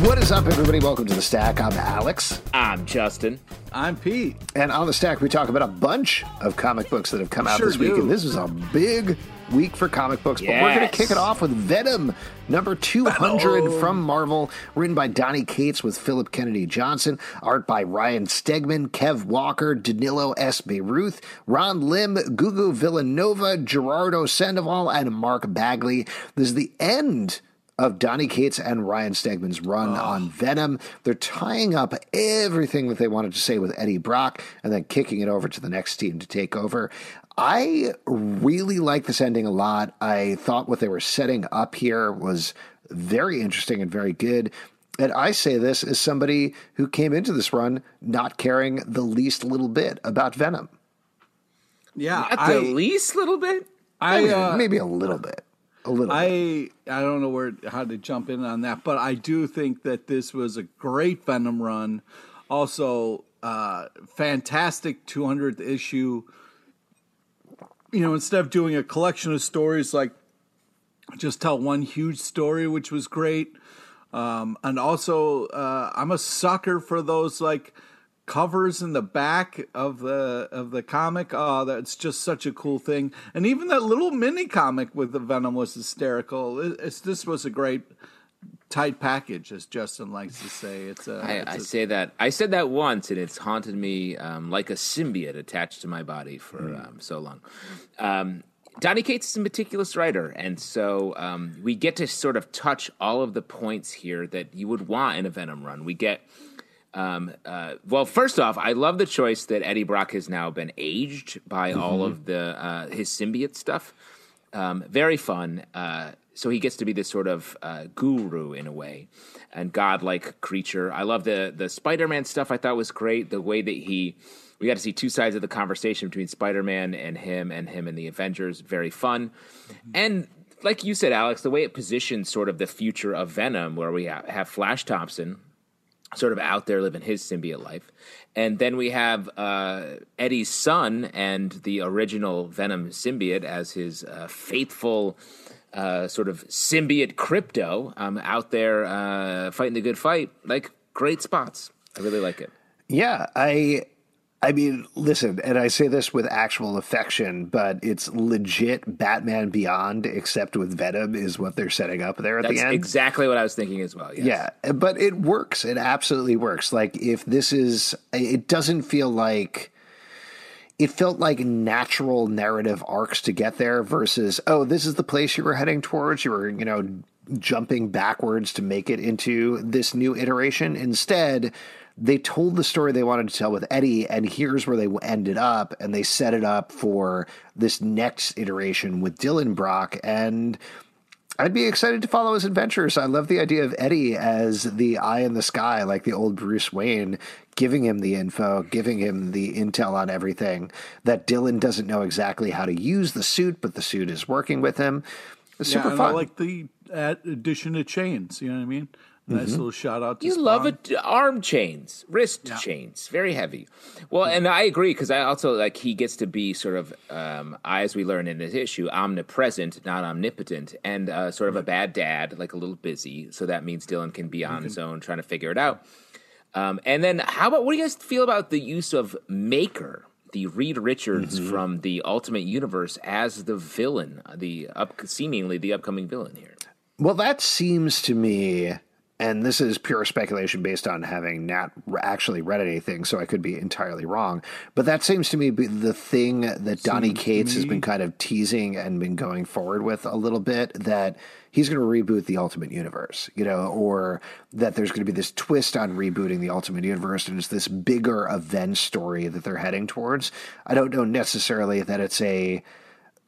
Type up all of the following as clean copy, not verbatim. What's up, everybody? Welcome to The Stack. I'm Alex. I'm Justin. I'm Pete. And on The Stack, we talk about a bunch of comic books that have come out this week. And this is a big week for comic books. Yes. But we're going to kick it off with Venom, number 200 from Marvel, written by Donny Cates with Phillip Kennedy Johnson, art by Ryan Stegman, Kev Walker, Danilo S. Beyruth, Ron Lim, Gugu Vilanova, Gerardo Sandoval, and Mark Bagley. This is the end of Donny Cates and Ryan Stegman's run on Venom. They're tying up everything that they wanted to say with Eddie Brock and then kicking it over to the next team to take over. I really like this ending a lot. I thought what they were setting up here was very interesting and very good. And I say this as somebody who came into this run not caring the least little bit about Venom. Yeah. Not the least little bit? Maybe a little bit. I don't know how to jump in on that, but I do think that this was a great Venom run. Also, fantastic 200th issue. You know, instead of doing a collection of stories, like just tell one huge story, which was great. And also, I'm a sucker for those like covers in the back of the comic. Oh, that's just such a cool thing. And even that little mini comic with the Venom was hysterical. This was a great tight package, as Justin likes to say. I said that once, and it's haunted me like a symbiote attached to my body for so long. Donny Cates is a meticulous writer, and so we get to sort of touch all of the points here that you would want in a Venom run. We get well, first off, I love the choice that Eddie Brock has now been aged by all of his symbiote stuff. Very fun. So he gets to be this sort of guru in a way and godlike creature. I love the Spider-Man stuff. I thought was great. The way that we got to see two sides of the conversation between Spider-Man and him and the Avengers. Very fun. And like you said, Alex, the way it positions sort of the future of Venom, where we have Flash Thompson sort of out there living his symbiote life. And then we have Eddie's son and the original Venom symbiote as his faithful sort of symbiote Crypto out there fighting the good fight. Like, great spots. I really like it. Yeah, I mean, listen, and I say this with actual affection, but it's legit Batman Beyond, except with Venom, is what they're setting up there at the end. That's exactly what I was thinking as well, yes. Yeah, but it works. It absolutely works. Like, if this is, it doesn't feel like, it felt like natural narrative arcs to get there versus, oh, this is the place you were heading towards. You were, jumping backwards to make it into this new iteration. Instead, they told the story they wanted to tell with Eddie, and here's where they ended up, and they set it up for this next iteration with Dylan Brock, and I'd be excited to follow his adventures. I love the idea of Eddie as the eye in the sky, like the old Bruce Wayne, giving him the info, giving him the intel on everything, that Dylan doesn't know exactly how to use the suit, but the suit is working with him. It's super fun. I like the addition of chains, you know what I mean? Nice little shout out to you. Spawn. Love it. Arm chains, wrist chains, very heavy. Well, and I agree because I also like he gets to be sort of, as we learn in this issue, omnipresent, not omnipotent, and sort of a bad dad, like a little busy. So that means Dylan can be on his own trying to figure it out. And then, what do you guys feel about the use of Maker, the Reed Richards from the Ultimate Universe, as the villain, seemingly the upcoming villain here? Well, that seems to me and this is pure speculation based on having not actually read anything, so I could be entirely wrong, but that seems to me be the thing that Donny Cates has been kind of teasing and been going forward with a little bit, that he's going to reboot the Ultimate Universe, you know, or that there's going to be this twist on rebooting the Ultimate Universe, and it's this bigger event story that they're heading towards. I don't know necessarily that it's a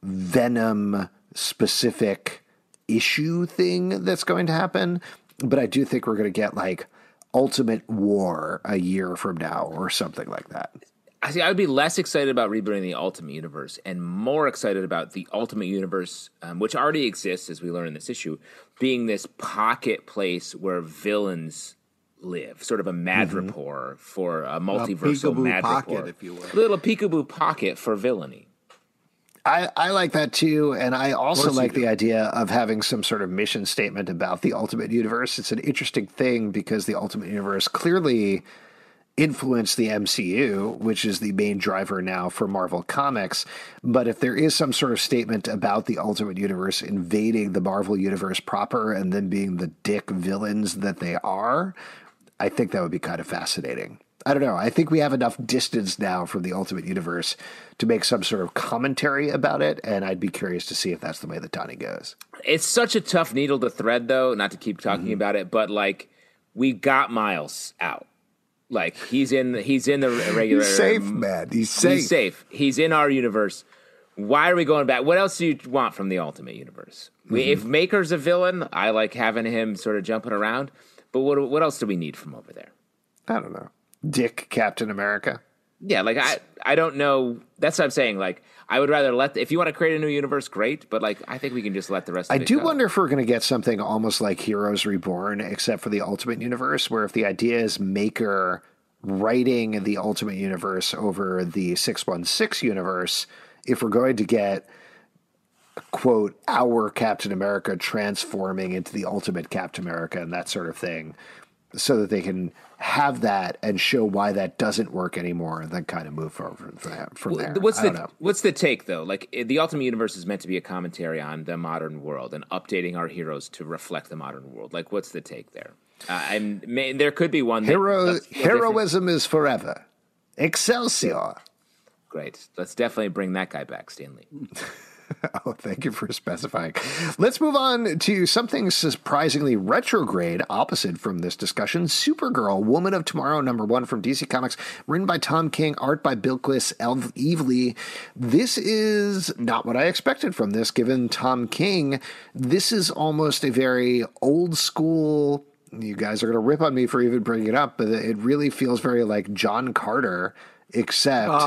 Venom-specific issue thing that's going to happen, but I do think we're going to get, like, Ultimate War a year from now or something like that. I see. I would be less excited about rebooting the Ultimate Universe and more excited about the Ultimate Universe, which already exists, as we learn in this issue, being this pocket place where villains live, sort of a madripoor for a multiversal madripoor. Pocket, if you will. A little peekaboo pocket for villainy. I like that too, and I also like the idea of having some sort of mission statement about the Ultimate Universe. It's an interesting thing because the Ultimate Universe clearly influenced the MCU, which is the main driver now for Marvel Comics. But if there is some sort of statement about the Ultimate Universe invading the Marvel Universe proper and then being the dick villains that they are, I think that would be kind of fascinating. I don't know. I think we have enough distance now from the Ultimate Universe to make some sort of commentary about it, and I'd be curious to see if that's the way that Donny goes. It's such a tough needle to thread, though, not to keep talking about it, but, like, we got Miles out. Like, he's in the regular... He's safe, man. He's safe. He's in our universe. Why are we going back? What else do you want from the Ultimate Universe? If Maker's a villain, I like having him sort of jumping around, but what else do we need from over there? I don't know. Dick Captain America. Yeah, like I don't know. That's what I'm saying. Like, I would rather if you want to create a new universe, great. But, like, I think we can just let the rest of it go. I do wonder if we're going to get something almost like Heroes Reborn, except for the Ultimate Universe, where if the idea is Maker writing the Ultimate Universe over the 616 universe, if we're going to get, quote, our Captain America transforming into the Ultimate Captain America and that sort of thing, so that they can have that and show why that doesn't work anymore and then kind of move forward from there. What's the take, though? Like, the Ultimate Universe is meant to be a commentary on the modern world and updating our heroes to reflect the modern world. Like, what's the take there? There could be one. Heroism is forever. Excelsior. Great. Let's definitely bring that guy back, Stanley. Oh, thank you for specifying. Let's move on to something surprisingly retrograde, opposite from this discussion. Supergirl, Woman of Tomorrow, #1 from DC Comics, written by Tom King, art by Bilquis Evely. This is not what I expected from this, given Tom King. This is almost a very old school, you guys are going to rip on me for even bringing it up, but it really feels very like John Carter, except with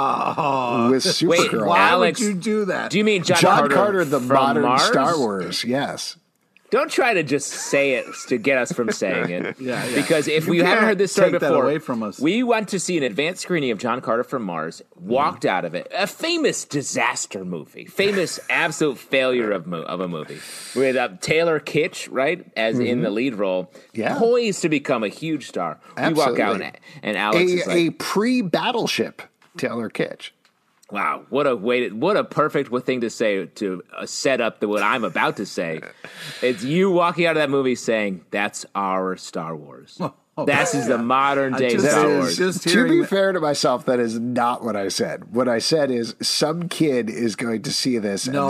Supergirl. Wait, why would you do that? Do you mean John Carter the modern Mars? Star Wars? Yes. Don't try to just say it to get us from saying it. Yeah. Because if we haven't heard this story before, away from us. We went to see an advanced screening of John Carter from Mars, walked out of it, a famous disaster movie, famous absolute failure of a movie, with Taylor Kitsch, right, as in the lead role, poised to become a huge star. Absolutely. We walk out and Alex is like... A pre-Battleship Taylor Kitsch. Wow, what a perfect thing to say to set up what I'm about to say. It's you walking out of that movie saying, that's our Star Wars. This is the modern day Star Wars. To be fair to myself, that is not what I said. What I said is some kid is going to see this. Try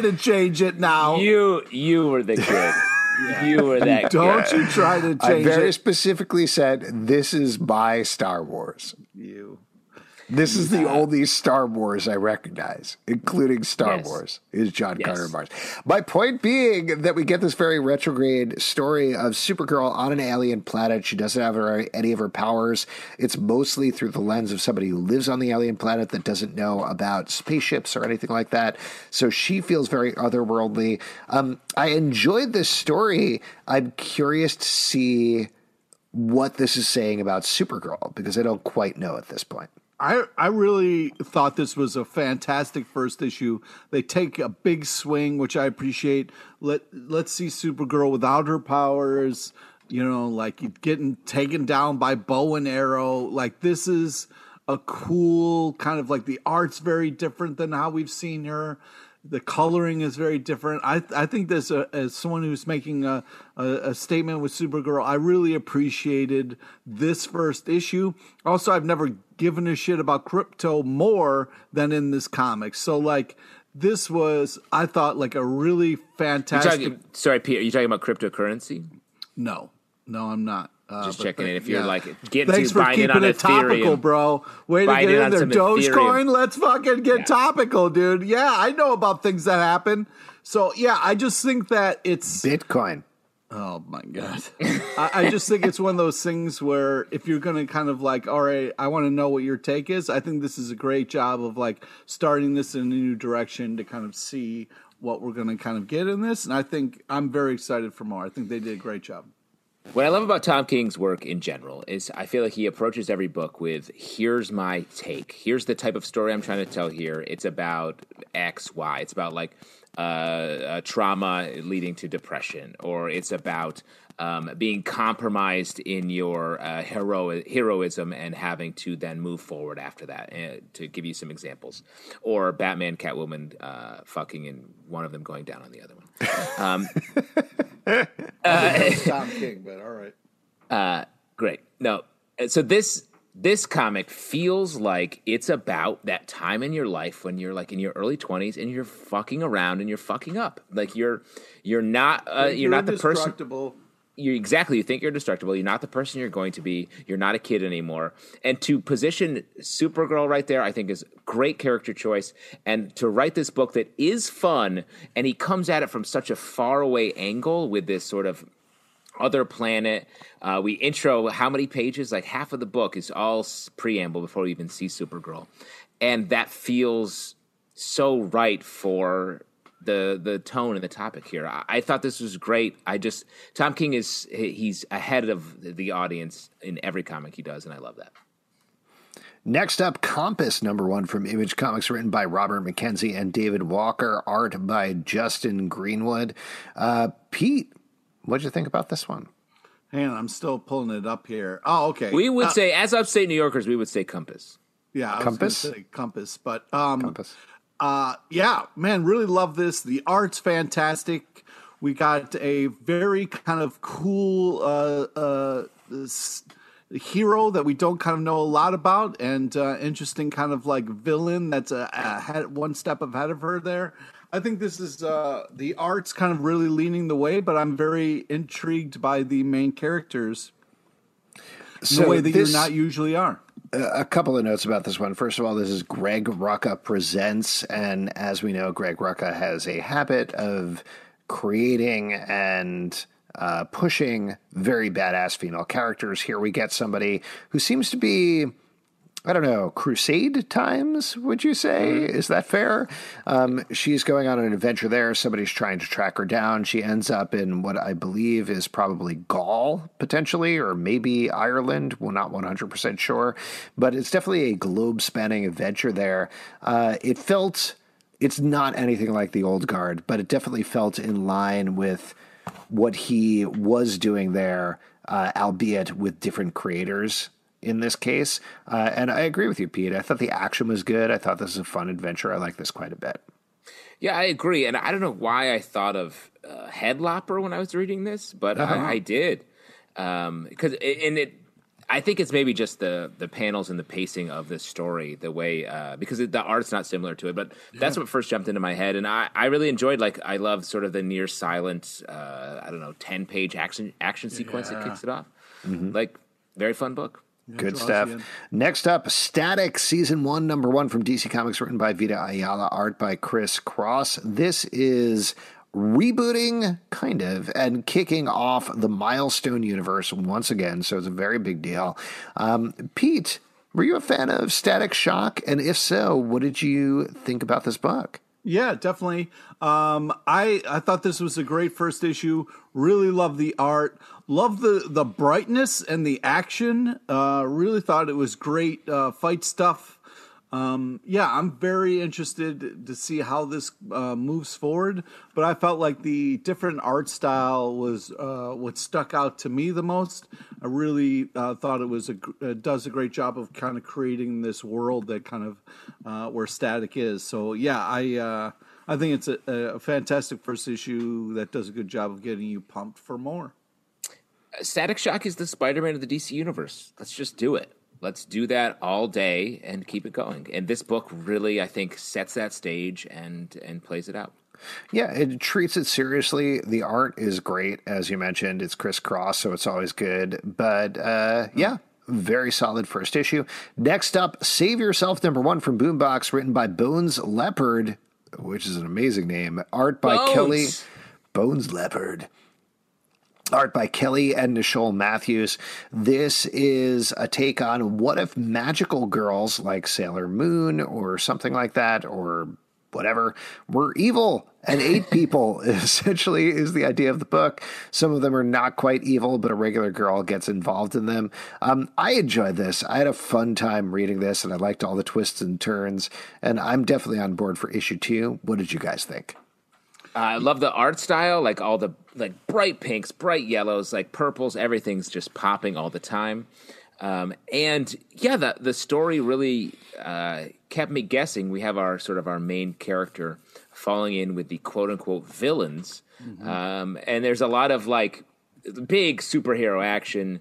to change it now. You were the kid. Yeah. You were that guy. You try to change it. I very specifically said, this is my Star Wars. This is the only Star Wars I recognize, including Star Wars, is John Carter Mars. My point being that we get this very retrograde story of Supergirl on an alien planet. She doesn't have any of her powers. It's mostly through the lens of somebody who lives on the alien planet that doesn't know about spaceships or anything like that. So she feels very otherworldly. I enjoyed this story. I'm curious to see what this is saying about Supergirl, because I don't quite know at this point. I really thought this was a fantastic first issue. They take a big swing, which I appreciate. Let's see Supergirl without her powers, you know, like getting taken down by bow and arrow. Like, this is a cool kind of, like, the art's very different than how we've seen her. The coloring is very different. I think this, as someone who's making a statement with Supergirl, I really appreciated this first issue. Also, I've never given a shit about crypto more than in this comic. So, like, this was, I thought, like a really fantastic... Sorry, Pete, are you talking about cryptocurrency? No, I'm not. Just checking in if you're like getting to buying in on Ethereum. Thanks for keeping it topical, bro. Way to get in there. Dogecoin, let's fucking get topical, dude. Yeah, I know about things that happen. So, yeah, I just think that it's... Bitcoin. Oh, my God. I just think it's one of those things where if you're going to kind of like, all right, I want to know what your take is. I think this is a great job of like starting this in a new direction to kind of see what we're going to kind of get in this. And I think I'm very excited for more. I think they did a great job. What I love about Tom King's work in general is I feel like he approaches every book with, here's my take. Here's the type of story I'm trying to tell here. It's about X, Y. It's about like trauma leading to depression, or it's about being compromised in your heroism and having to then move forward after that, to give you some examples. Or Batman, Catwoman fucking and one of them going down on the other one. Tom King, but all right. Great. No, so this comic feels like it's about that time in your life when you're like in your early 20s and you're fucking around and you're fucking up. Like you're not you're not the person. You think you're destructible. You're not the person you're going to be. You're not a kid anymore. And to position Supergirl right there, I think, is great character choice. And to write this book that is fun, and he comes at it from such a faraway angle with this sort of other planet. We intro how many pages? Like half of the book is all preamble before we even see Supergirl. And that feels so right for the tone and the topic here. I thought this was great. Tom King he's ahead of the audience in every comic he does, and I love that. Next up, Compass #1 from Image Comics, written by Robert McKenzie and David Walker, art by Justin Greenwood. Pete, what'd you think about this one? Hang on, I'm still pulling it up here. Oh, okay. We would say, as upstate New Yorkers, we would say Compass. Yeah, I Compass? Was gonna say Compass, but Compass. Yeah, man, really love this. The art's fantastic. We got a very kind of cool hero that we don't kind of know a lot about, and interesting kind of like villain that's one step ahead of her there. I think this is the art's kind of really leading the way, but I'm very intrigued by the main characters in a way that you not usually are. A couple of notes about this one. First of all, this is Greg Rucka Presents, and as we know, Greg Rucka has a habit of creating and pushing very badass female characters. Here we get somebody who seems to be, I don't know, crusade times, would you say? Is that fair? She's going on an adventure there. Somebody's trying to track her down. She ends up in what I believe is probably Gaul, potentially, or maybe Ireland. We're not 100% sure, but it's definitely a globe-spanning adventure there. It's not anything like the old guard, but it definitely felt in line with what he was doing there, albeit with different creators in this case. And I agree with you, Pete. I thought the action was good. I thought this was a fun adventure. I like this quite a bit. Yeah, I agree. And I don't know why I thought of Headlopper when I was reading this, but I did. I think it's maybe just the panels and the pacing of this story, the way, because the art's not similar to it, but that's what first jumped into my head. And I really enjoyed, like, I love sort of the near silent, 10-page action sequence that kicks it off. Mm-hmm. Like, very fun book. Good stuff. Next up, Static Season 1, #1 from DC Comics, written by Vita Ayala, art by Chriscross. This is rebooting, kind of, and kicking off the Milestone universe once again, so it's a very big deal. Pete, were you a fan of Static Shock? And if so, what did you think about this book? Yeah, definitely. I thought this was a great first issue. Really love the art. Love the brightness and the action. Really thought it was great fight stuff. Yeah, I'm very interested to see how this moves forward, but I felt like the different art style was what stuck out to me the most. I really thought it was does a great job of kind of creating this world that kind of where static is. So yeah, I think it's a fantastic first issue that does a good job of getting you pumped for more. Static Shock is the Spider-Man of the DC Universe. Let's just do it. Let's do that all day and keep it going. And this book really, I think, sets that stage and plays it out. Yeah, it treats it seriously. The art is great, as you mentioned. It's Chriscross, so it's always good. But, yeah, very solid first issue. Next up, Save Yourself, #1 from Boombox, written by Bones Leopard, which is an amazing name. Art by Bones Leopard. Art by Kelly and Nichole Matthews. This is a take on what if magical girls like Sailor Moon or something like that or whatever were evil and ate people, essentially, is the idea of the book. Some of them are not quite evil, but a regular girl gets involved in them. I enjoyed this. I had a fun time reading this, and I liked all the twists and turns, and I'm definitely on board for issue 2. What did you guys think? I love the art style, like all the like bright pinks, bright yellows, like purples. Everything's just popping all the time. And yeah, the story really kept me guessing. We have our sort of our main character falling in with the quote unquote villains. Mm-hmm. And there's a lot of like big superhero action,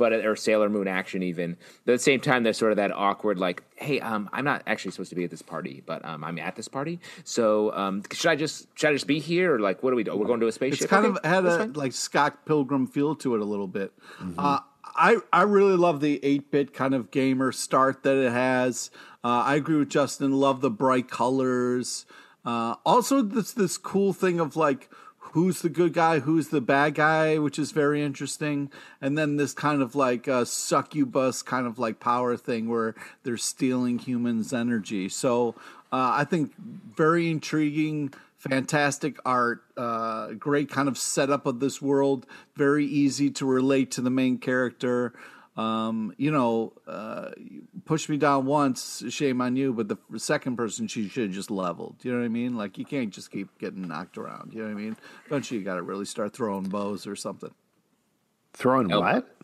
or Sailor Moon action even. But at the same time, there's sort of that awkward, like, hey, I'm not actually supposed to be at this party, but I'm at this party. So should I just be here? Or like, what do we do? We're going to a spaceship? It's kind of had a like Scott Pilgrim feel to it a little bit. Mm-hmm. I really love the 8-bit kind of gamer start that it has. I agree with Justin. Love the bright colors. Also, this cool thing of like, who's the good guy, who's the bad guy, which is very interesting. And then this kind of like succubus kind of like power thing where they're stealing humans' energy. So I think very intriguing, fantastic art, great kind of setup of this world, very easy to relate to the main character. Push Me Down once, shame on you, but the second person she should have just leveled. You know what I mean? Like, you can't just keep getting knocked around. You know what I mean? Eventually, you got to really start throwing bows or something. Throwing what?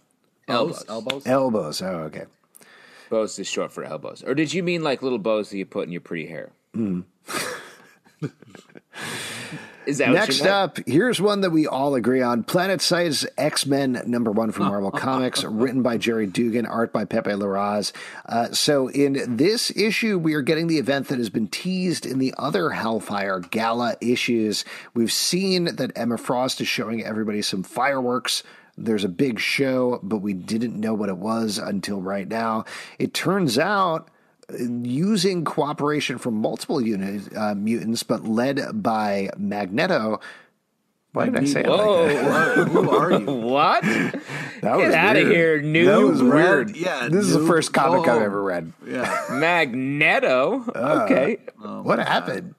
Elbows. Oh, okay. Bows is short for elbows. Or did you mean like little bows that you put in your pretty hair? Mm. Next up, here's one that we all agree on. Planet Size X-Men #1 from Marvel Comics, written by Gerry Duggan, art by Pepe Larraz. So in this issue, we are getting the event that has been teased in the other Hellfire Gala issues. We've seen that Emma Frost is showing everybody some fireworks. There's a big show, but we didn't know what it was until right now. It turns out, using cooperation from multiple mutants, but led by Magneto. Why did I say it like that? Who are you? What? Get out of here, noob. That was weird. Yeah, this is the first comic I've ever read. Yeah. Magneto? Okay. What happened?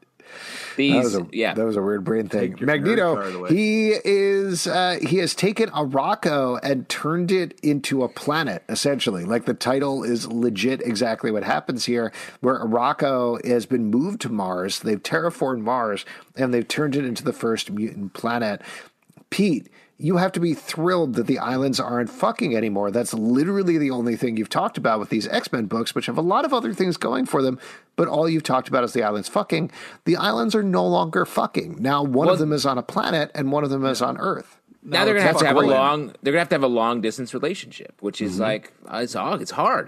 That was a weird brain thing. Magneto, he has taken Arakko and turned it into a planet, essentially. Like, the title is legit exactly what happens here, where Arakko has been moved to Mars. They've terraformed Mars, and they've turned it into the first mutant planet. Pete, you have to be thrilled that the islands aren't fucking anymore. That's literally the only thing you've talked about with these X-Men books, which have a lot of other things going for them, but all you've talked about is the islands fucking. The islands are no longer fucking. Now one of them is on a planet and one of them is on Earth. Now they're going to have to have a long distance relationship, which is like it's hard.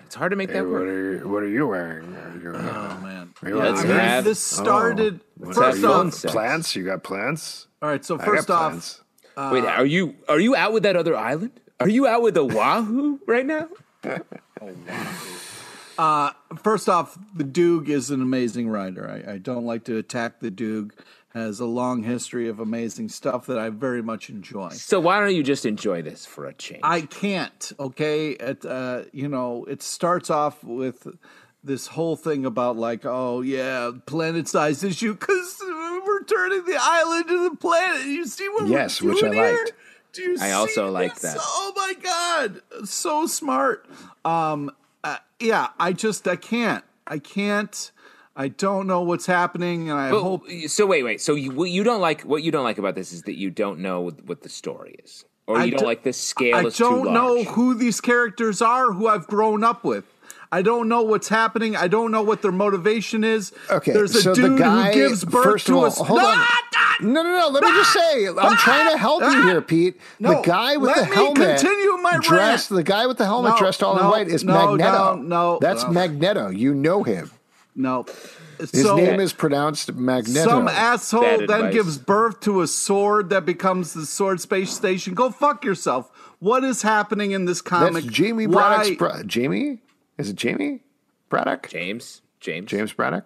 It's hard to make that work. What are you wearing? Oh man! This started first off. Plants? You got plants? All right. So first off. Plants. Wait, are you out with that other island? Are you out with the Wahoo right now? First off, the Duke is an amazing writer. I don't like to attack the Duke. Has a long history of amazing stuff that I very much enjoy. So why don't you just enjoy this for a change? I can't. Okay, it starts off with this whole thing about like, oh yeah, planet-sized issue because we're turning the island to the planet. You see what we're doing here? Yes, which I liked. Do you I see also liked that. Oh my God, so smart. I can't. I can't. I don't know what's happening, and I hope. So wait. So what you don't like about this is that you don't know what the story is, or you don't like the scale. I don't know who these characters are, who I've grown up with. I don't know what's happening. I don't know what their motivation is. Okay, there's a dude who gives birth to a. Hold on. No. Let me just say, I'm trying to help you here, Pete. The guy with the helmet dressed. The guy with the helmet dressed all in white is Magneto. No, that's Magneto. You know him. No. His name is pronounced Magneto. Some asshole then gives birth to a sword that becomes the Sword Space Station. Go fuck yourself. What is happening in this comic? That's Jamie Braddock's Jamie? Is it Jamie Braddock? James Braddock?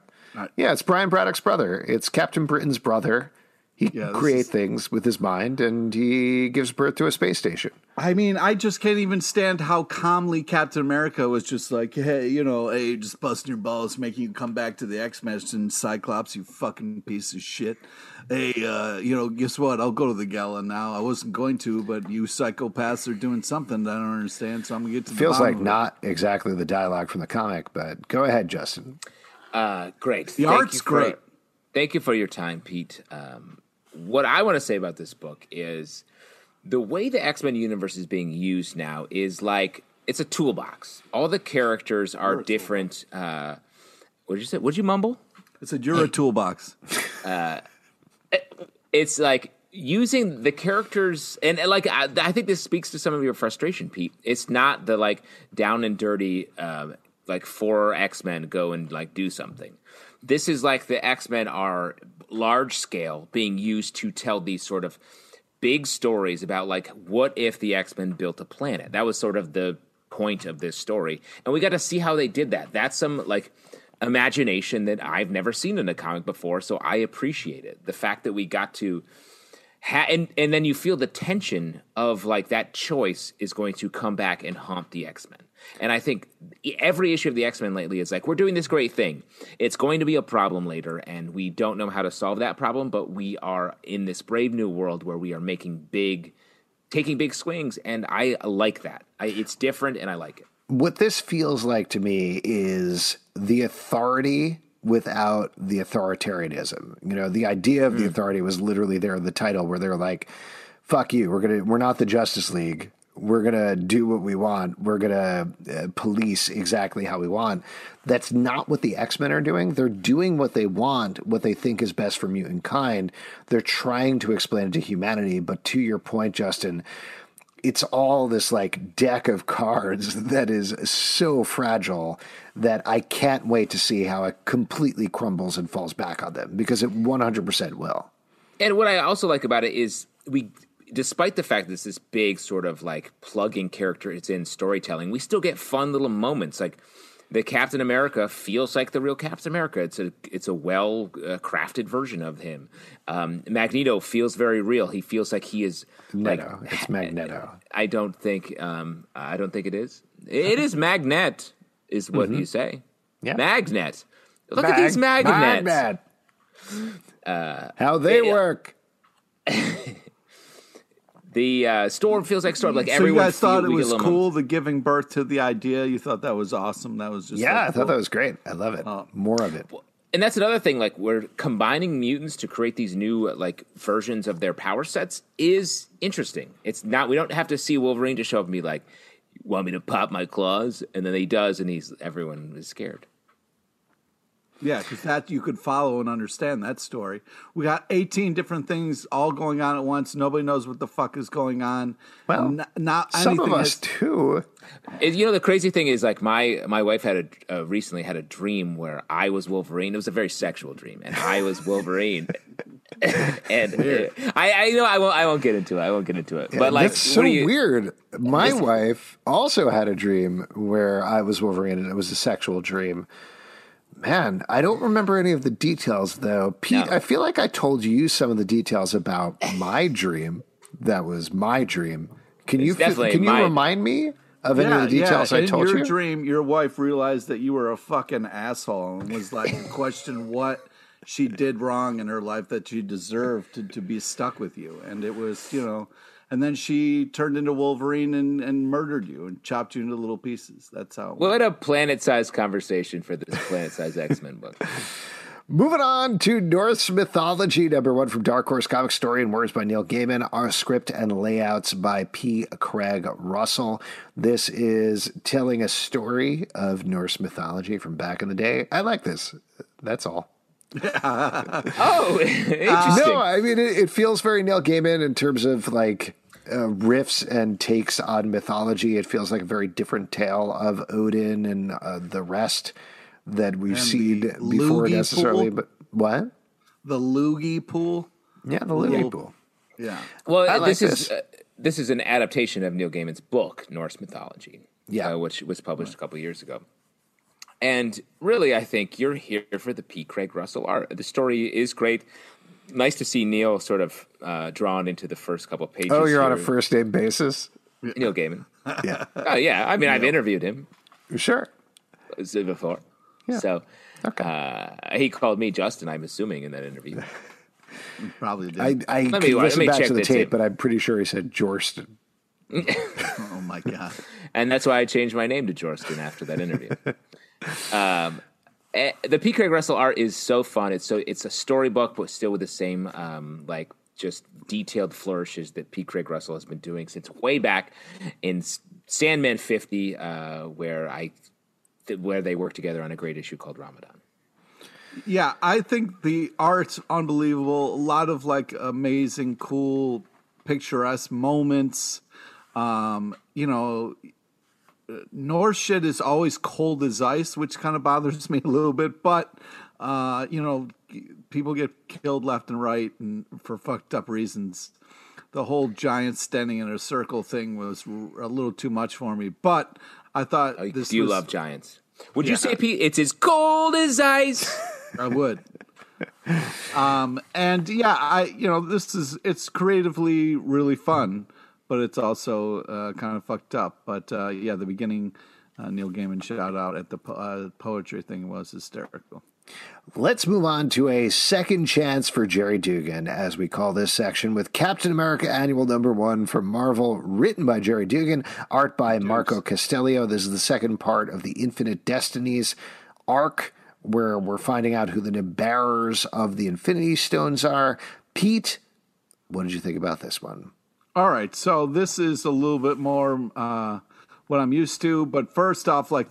Yeah, it's Brian Braddock's brother. It's Captain Britain's brother. He can create things with his mind, and he gives birth to a space station. I mean, I just can't even stand how calmly Captain America was just like, hey, just busting your balls, making you come back to the X-Men and Cyclops, you fucking piece of shit. Hey, guess what? I'll go to the gala now. I wasn't going to, but you psychopaths are doing something that I don't understand, so I'm going to get to the bottom. Feels like not exactly the dialogue from the comic, but go ahead, Justin. Great. The art's great. Thank you for your time, Pete. What I want to say about this book is the way the X-Men universe is being used now is like it's a toolbox. All the characters are different. What did you say? What did you mumble? I said you're a toolbox. It's like using the characters, and like I think this speaks to some of your frustration, Pete. It's not the like down and dirty, like four X-Men go and like do something. This is like the X-Men are large scale being used to tell these sort of big stories about like, what if the X-Men built a planet? That was sort of the point of this story. And we got to see how they did that. That's some like imagination that I've never seen in a comic before. So I appreciate it. The fact that we got to and then you feel the tension of like that choice is going to come back and haunt the X-Men. And I think every issue of the X-Men lately is like, we're doing this great thing. It's going to be a problem later, and we don't know how to solve that problem, but we are in this brave new world where we are taking big swings, and I like that. It's different, and I like it. What this feels like to me is the authority without the authoritarianism. You know, the idea of the authority was literally there in the title, where they're like, fuck you, we're not the Justice League. We're going to do what we want. We're going to police exactly how we want. That's not what the X-Men are doing. They're doing what they want, what they think is best for mutant kind. They're trying to explain it to humanity. But to your point, Justin, it's all this like deck of cards that is so fragile that I can't wait to see how it completely crumbles and falls back on them, because it 100% will. And what I also like about it is despite the fact that it's this big sort of like plugging character, it's in storytelling, we still get fun little moments. Like the Captain America feels like the real Captain America. It's a well crafted version of him. Magneto feels very real. He feels like he is like it's Magneto. I don't think it is. It is Magnet is what you say. Yeah. Magnet. Look at these magnets. How they work. The storm feels like storm. Like so everyone, you guys thought it was cool. The giving birth to the idea, you thought that was awesome. That was just I thought that was great. I love it. More of it. And that's another thing. Like we're combining mutants to create these new like versions of their power sets is interesting. It's not. We don't have to see Wolverine to show up and be like, "You want me to pop my claws?" And then he does, and everyone is scared. Yeah, because that you could follow and understand that story. We got 18 different things all going on at once. Nobody knows what the fuck is going on. Well, not some of us too. You know, the crazy thing is, like my wife recently had a dream where I was Wolverine. It was a very sexual dream, and I was Wolverine. And I won't get into it. Yeah, but like, that's so weird. My wife also had a dream where I was Wolverine, and it was a sexual dream. Man, I don't remember any of the details, though. Pete, no. I feel like I told you some of the details about my dream. That was my dream. Can you remind me of any of the details I told you? In your dream, your wife realized that you were a fucking asshole and was like, question what she did wrong in her life that she deserved to be stuck with you. And it was, And then she turned into Wolverine and murdered you and chopped you into little pieces. That's how. What a planet-sized conversation for this planet-sized X-Men book. Moving on to Norse Mythology, number one from Dark Horse Comics, story and words by Neil Gaiman, our script and layouts by P. Craig Russell. This is telling a story of Norse mythology from back in the day. I like this. That's all. Oh, interesting. No, I mean, it feels very Neil Gaiman in terms of like riffs and takes on mythology. It feels like a very different tale of Odin and the rest that we've seen before necessarily. Pool. But what? The loogie pool? Yeah, the loogie pool. Yeah. Well, I like this is an adaptation of Neil Gaiman's book, Norse Mythology, which was published a couple of years ago. And really, I think you're here for the P. Craig Russell art. The story is great. Nice to see Neil sort of drawn into the first couple of pages. Oh, you're on a first name basis? Neil Gaiman. Yeah. Oh, yeah. I mean, I've interviewed him. Sure. Before. Yeah. So he called me Justin, I'm assuming, in that interview. Probably did. I let me listen back to the tape, but I'm pretty sure he said Jorston. Oh, my God. And that's why I changed my name to Jorston after that interview. The P. Craig Russell art is so fun. It's a storybook, but still with the same like just detailed flourishes that P. Craig Russell has been doing since way back in Sandman 50, where they worked together on a great issue called Ramadan. Yeah, I think the art's unbelievable. A lot of like amazing, cool, picturesque moments. Norse shit is always cold as ice, which kind of bothers me a little bit. But, people get killed left and right and for fucked up reasons. The whole giant standing in a circle thing was a little too much for me. But I thought you love giants. Would you say, Pete, it's as cold as ice? I would. It's creatively really fun. But it's also kind of fucked up. But the beginning, Neil Gaiman shout out at the poetry thing was hysterical. Let's move on to a second chance for Gerry Duggan, as we call this section, with Captain America Annual Number 1 from Marvel, written by Gerry Duggan, art by Marco Castello. This is the second part of the Infinite Destinies arc, where we're finding out who the bearers of the Infinity Stones are. Pete, what did you think about this one? All right, so this is a little bit more what I'm used to, but first off, like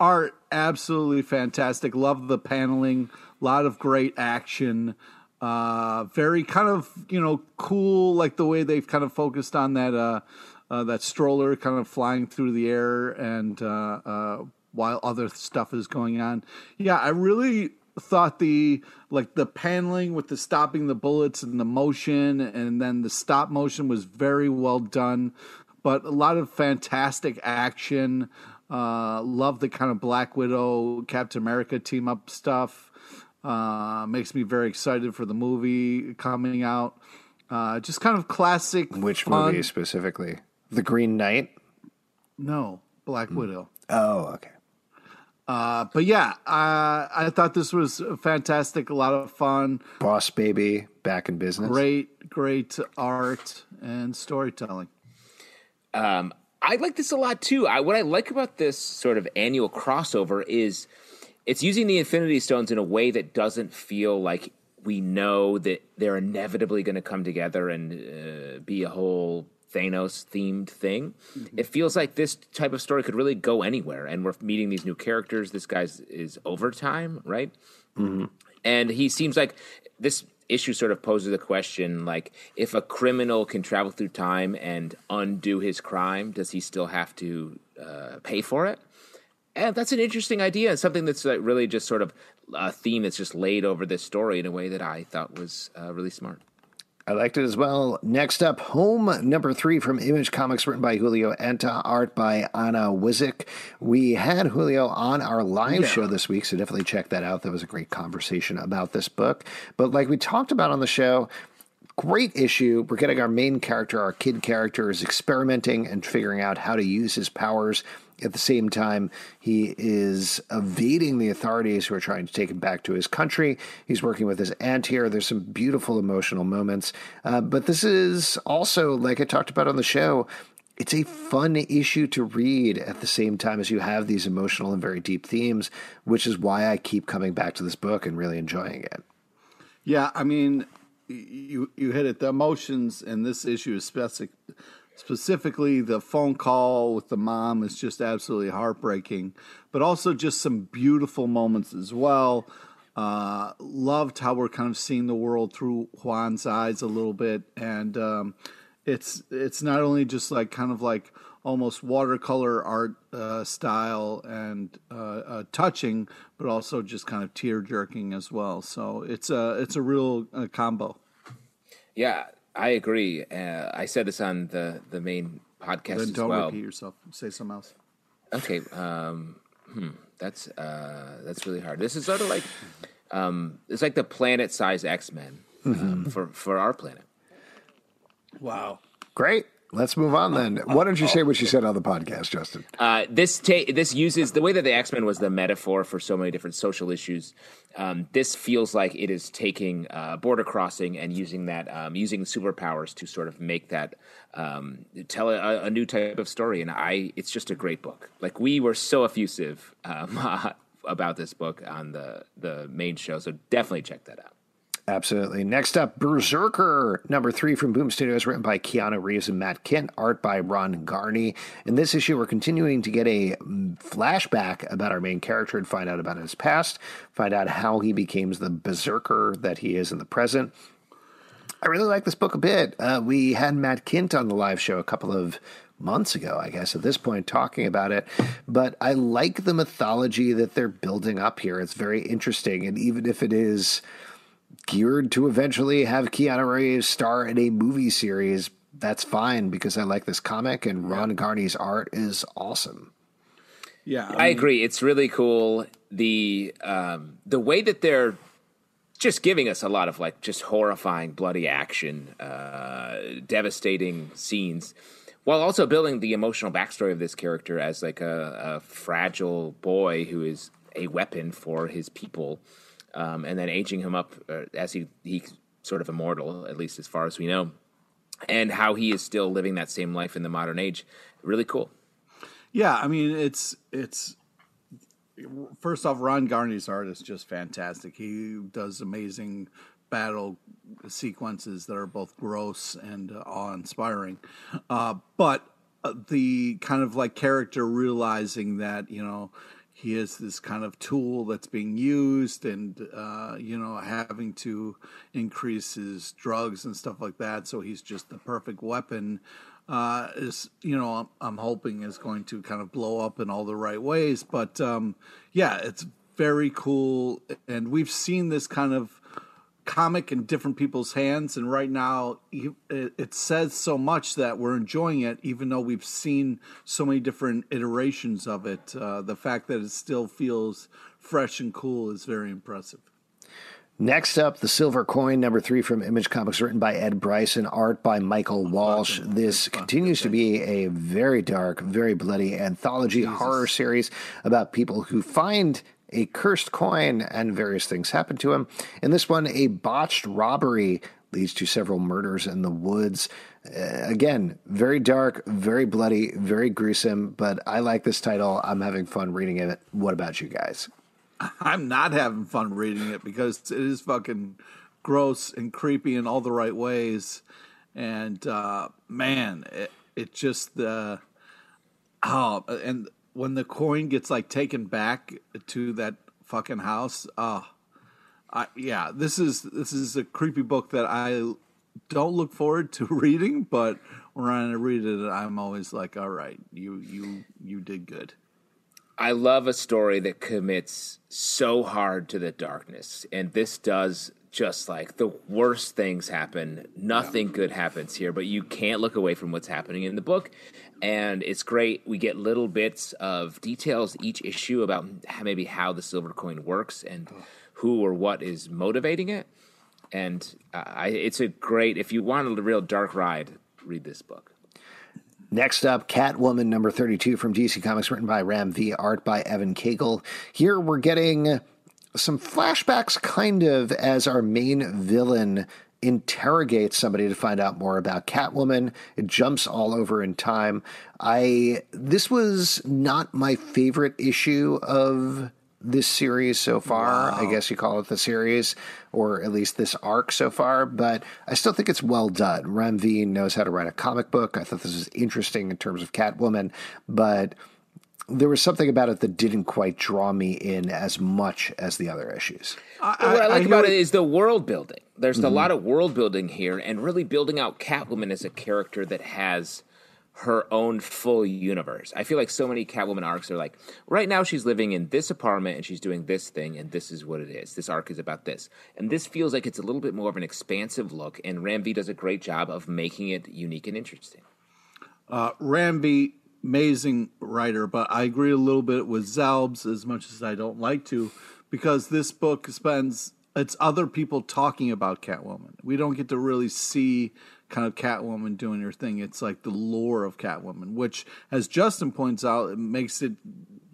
art, absolutely fantastic. Love the paneling, a lot of great action, very kind of cool, like the way they've kind of focused on that that stroller kind of flying through the air and while other stuff is going on. Yeah, I really thought the paneling with the stopping the bullets and the motion and then the stop motion was very well done, but a lot of fantastic action. Love the kind of Black Widow, Captain America team up stuff. Makes me very excited for the movie coming out. Just kind of classic. Which fun movie specifically? The Green Knight? No, Black Widow. Oh, okay. I thought this was fantastic. A lot of fun. Boss Baby back in business. Great art and storytelling. I like this a lot too. What I like about this sort of annual crossover is it's using the Infinity Stones in a way that doesn't feel like we know that they're inevitably going to come together and be a whole Thanos-themed thing. Mm-hmm. It feels like this type of story could really go anywhere, and we're meeting these new characters. This guy's is Overtime, right? Mm-hmm. And he seems like this issue sort of poses the question, like, if a criminal can travel through time and undo his crime, does he still have to pay for it? And that's an interesting idea, and something that's like really just sort of a theme that's just laid over this story in a way that I thought was really smart. I liked it as well. Next up, Home number 3 from Image Comics, written by Julio Anta, art by Anna Wizik. We had Julio on our live show this week, so definitely check that out. That was a great conversation about this book. But like we talked about on the show, Great issue. We're getting our main character, our kid character, is experimenting and figuring out how to use his powers. At the same time, he is evading the authorities who are trying to take him back to his country. He's working with his aunt here. There's some beautiful emotional moments. But this is also, like I talked about on the show, it's a fun issue to read at the same time as you have these emotional and very deep themes, which is why I keep coming back to this book and really enjoying it. Yeah, I mean, you hit it. The emotions in this issue is specifically the phone call with the mom is just absolutely heartbreaking, but also just some beautiful moments as well. Loved how we're kind of seeing the world through Juan's eyes a little bit. And it's not only just like kind of like almost watercolor art style and touching, but also just kind of tear jerking as well. So it's a real combo. Yeah. I agree. I said this on the main podcast as well. Don't repeat yourself. Say something else. Okay. That's really hard. This is sort of like it's like the planet-sized X-Men for our planet. Wow. Great. Let's move on then. Why don't you say what you said on the podcast, Justin? This uses the way that the X-Men was the metaphor for so many different social issues. This feels like it is taking border crossing and using that, using superpowers to sort of make that tell a new type of story. And it's just a great book. Like we were so effusive about this book on the main show, so definitely check that out. Absolutely. Next up, Berserker, number 3 from Boom Studios, written by Keanu Reeves and Matt Kindt, art by Ron Garney. In this issue, we're continuing to get a flashback about our main character and find out about his past, find out how he became the Berserker that he is in the present. I really like this book a bit. We had Matt Kindt on the live show a couple of months ago, I guess, at this point, talking about it. But I like the mythology that they're building up here. It's very interesting. And even if it is geared to eventually have Keanu Reeves star in a movie series, that's fine because I like this comic and Ron Garney's art is awesome. Yeah, I agree. It's really cool. The way that they're just giving us a lot of like just horrifying, bloody action, devastating scenes, while also building the emotional backstory of this character as like a fragile boy who is a weapon for his people. And then aging him up as he's sort of immortal, at least as far as we know, and how he is still living that same life in the modern age. Really cool. Yeah, I mean, it's first off, Ron Garney's art is just fantastic. He does amazing battle sequences that are both gross and awe-inspiring. But the kind of like character realizing that, you know, he is this kind of tool that's being used and, you know, having to increase his drugs and stuff like that. So he's just the perfect weapon is, you know, I'm hoping is going to kind of blow up in all the right ways. But, yeah, it's very cool. And we've seen this kind of comic in different people's hands. And right now it says so much that we're enjoying it, even though we've seen so many different iterations of it. The fact that it still feels fresh and cool is very impressive. Next up, The Silver Coin, number 3 from Image Comics, written by Ed Bryson, art by Michael Walsh. This continues to be a very dark, very bloody anthology horror series about people who find a cursed coin and various things happen to him. In this one, a botched robbery leads to several murders in the woods. Again, very dark, very bloody, very gruesome, but I like this title. I'm having fun reading it. What about you guys? I'm not having fun reading it because it is fucking gross and creepy in all the right ways. And man, it just, when the coin gets like taken back to that fucking house, this is a creepy book that I don't look forward to reading. But when I read it, I'm always like, all right, you did good. I love a story that commits so hard to the darkness, and this does. Just like the worst things happen. Nothing good happens here, but you can't look away from what's happening in the book. And it's great. We get little bits of details each issue about maybe how the silver coin works and who or what is motivating it. And it's a great, if you want a real dark ride, read this book. Next up, Catwoman number 32 from DC Comics, written by Ram V, art by Evan Cagle. Here we're getting some flashbacks, kind of, as our main villain interrogates somebody to find out more about Catwoman. It jumps all over in time. This was not my favorite issue of this series so far. Wow. I guess you call it the series, or at least this arc so far, but I still think it's well done. Ram V knows how to write a comic book. I thought this was interesting in terms of Catwoman, but there was something about it that didn't quite draw me in as much as the other issues. What I like about it is the world building. There's a lot of world building here, and really building out Catwoman as a character that has her own full universe. I feel like so many Catwoman arcs are like, right now she's living in this apartment and she's doing this thing and this is what it is. This arc is about this. And this feels like it's a little bit more of an expansive look, and Ram V does a great job of making it unique and interesting. Ram V, amazing writer, but I agree a little bit with Zalbs, as much as I don't like to, because this book spends, it's other people talking about Catwoman. We don't get to really see kind of Catwoman doing her thing. It's like the lore of Catwoman, which, as Justin points out, it makes it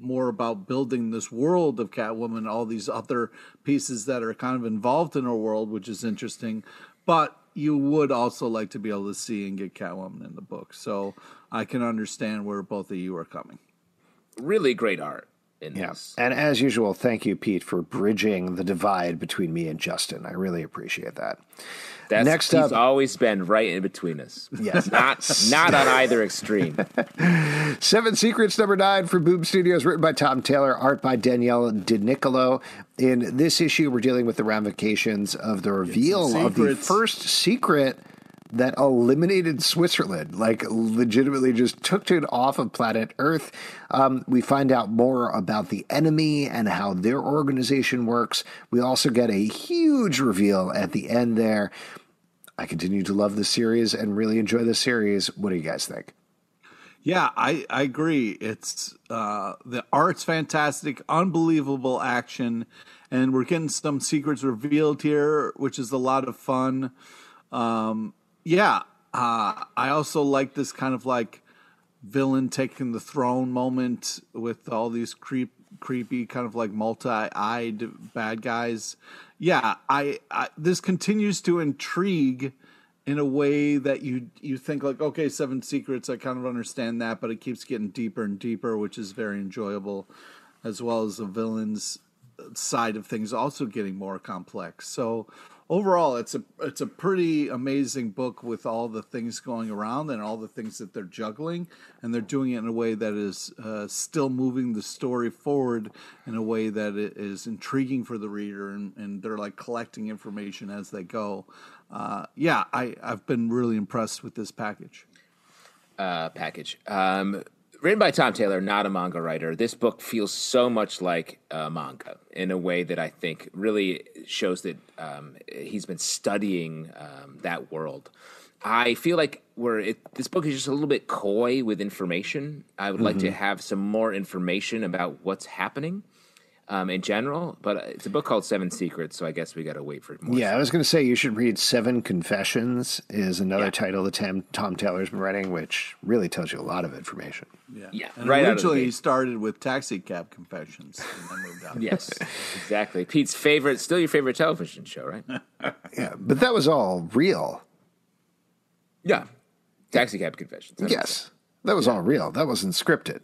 more about building this world of Catwoman, all these other pieces that are kind of involved in her world, which is interesting. But you would also like to be able to see and get Catwoman in the book. So I can understand where both of you are coming. Really great art. Yes. Yeah. And as usual, thank you, Pete, for bridging the divide between me and Justin. I really appreciate that. Next up, he's always been right in between us. Yes. Not on either extreme. Seven Secrets number 9 for Boom Studios, written by Tom Taylor, art by Danielle DiNicolo. In this issue, we're dealing with the ramifications of the reveal of the first secret that eliminated Switzerland, like legitimately just took it off of planet Earth. We find out more about the enemy and how their organization works. We also get a huge reveal at the end there. I continue to love this series and really enjoy this series. What do you guys think? Yeah, I agree. It's the art's fantastic, unbelievable action, and we're getting some secrets revealed here, which is a lot of fun. I also like this kind of like villain taking the throne moment with all these creepy kind of like multi-eyed bad guys. Yeah, I this continues to intrigue in a way that you think like, okay, Seven Secrets, I kind of understand that, but it keeps getting deeper and deeper, which is very enjoyable, as well as the villain's side of things also getting more complex. So overall, it's a pretty amazing book with all the things going around and all the things that they're juggling, and they're doing it in a way that is still moving the story forward in a way that it is intriguing for the reader, and they're like collecting information as they go. I've been really impressed with this package. Written by Tom Taylor, not a manga writer. This book feels so much like a manga in a way that I think really shows that he's been studying that world. I feel like this book is just a little bit coy with information. I would like to have some more information about what's happening in general, but it's a book called Seven Secrets, so I guess we got to wait for more. Yeah, I was going to say you should read Seven Confessions is another title that Tom Taylor's been writing, which really tells you a lot of information. Yeah. And right originally he started with Taxi Cab Confessions and then moved on. Yes, exactly. Pete's favorite, still your favorite television show, right? Yeah, but that was all real. Yeah, Taxi Cab Confessions. Yes, that was all real. That wasn't scripted.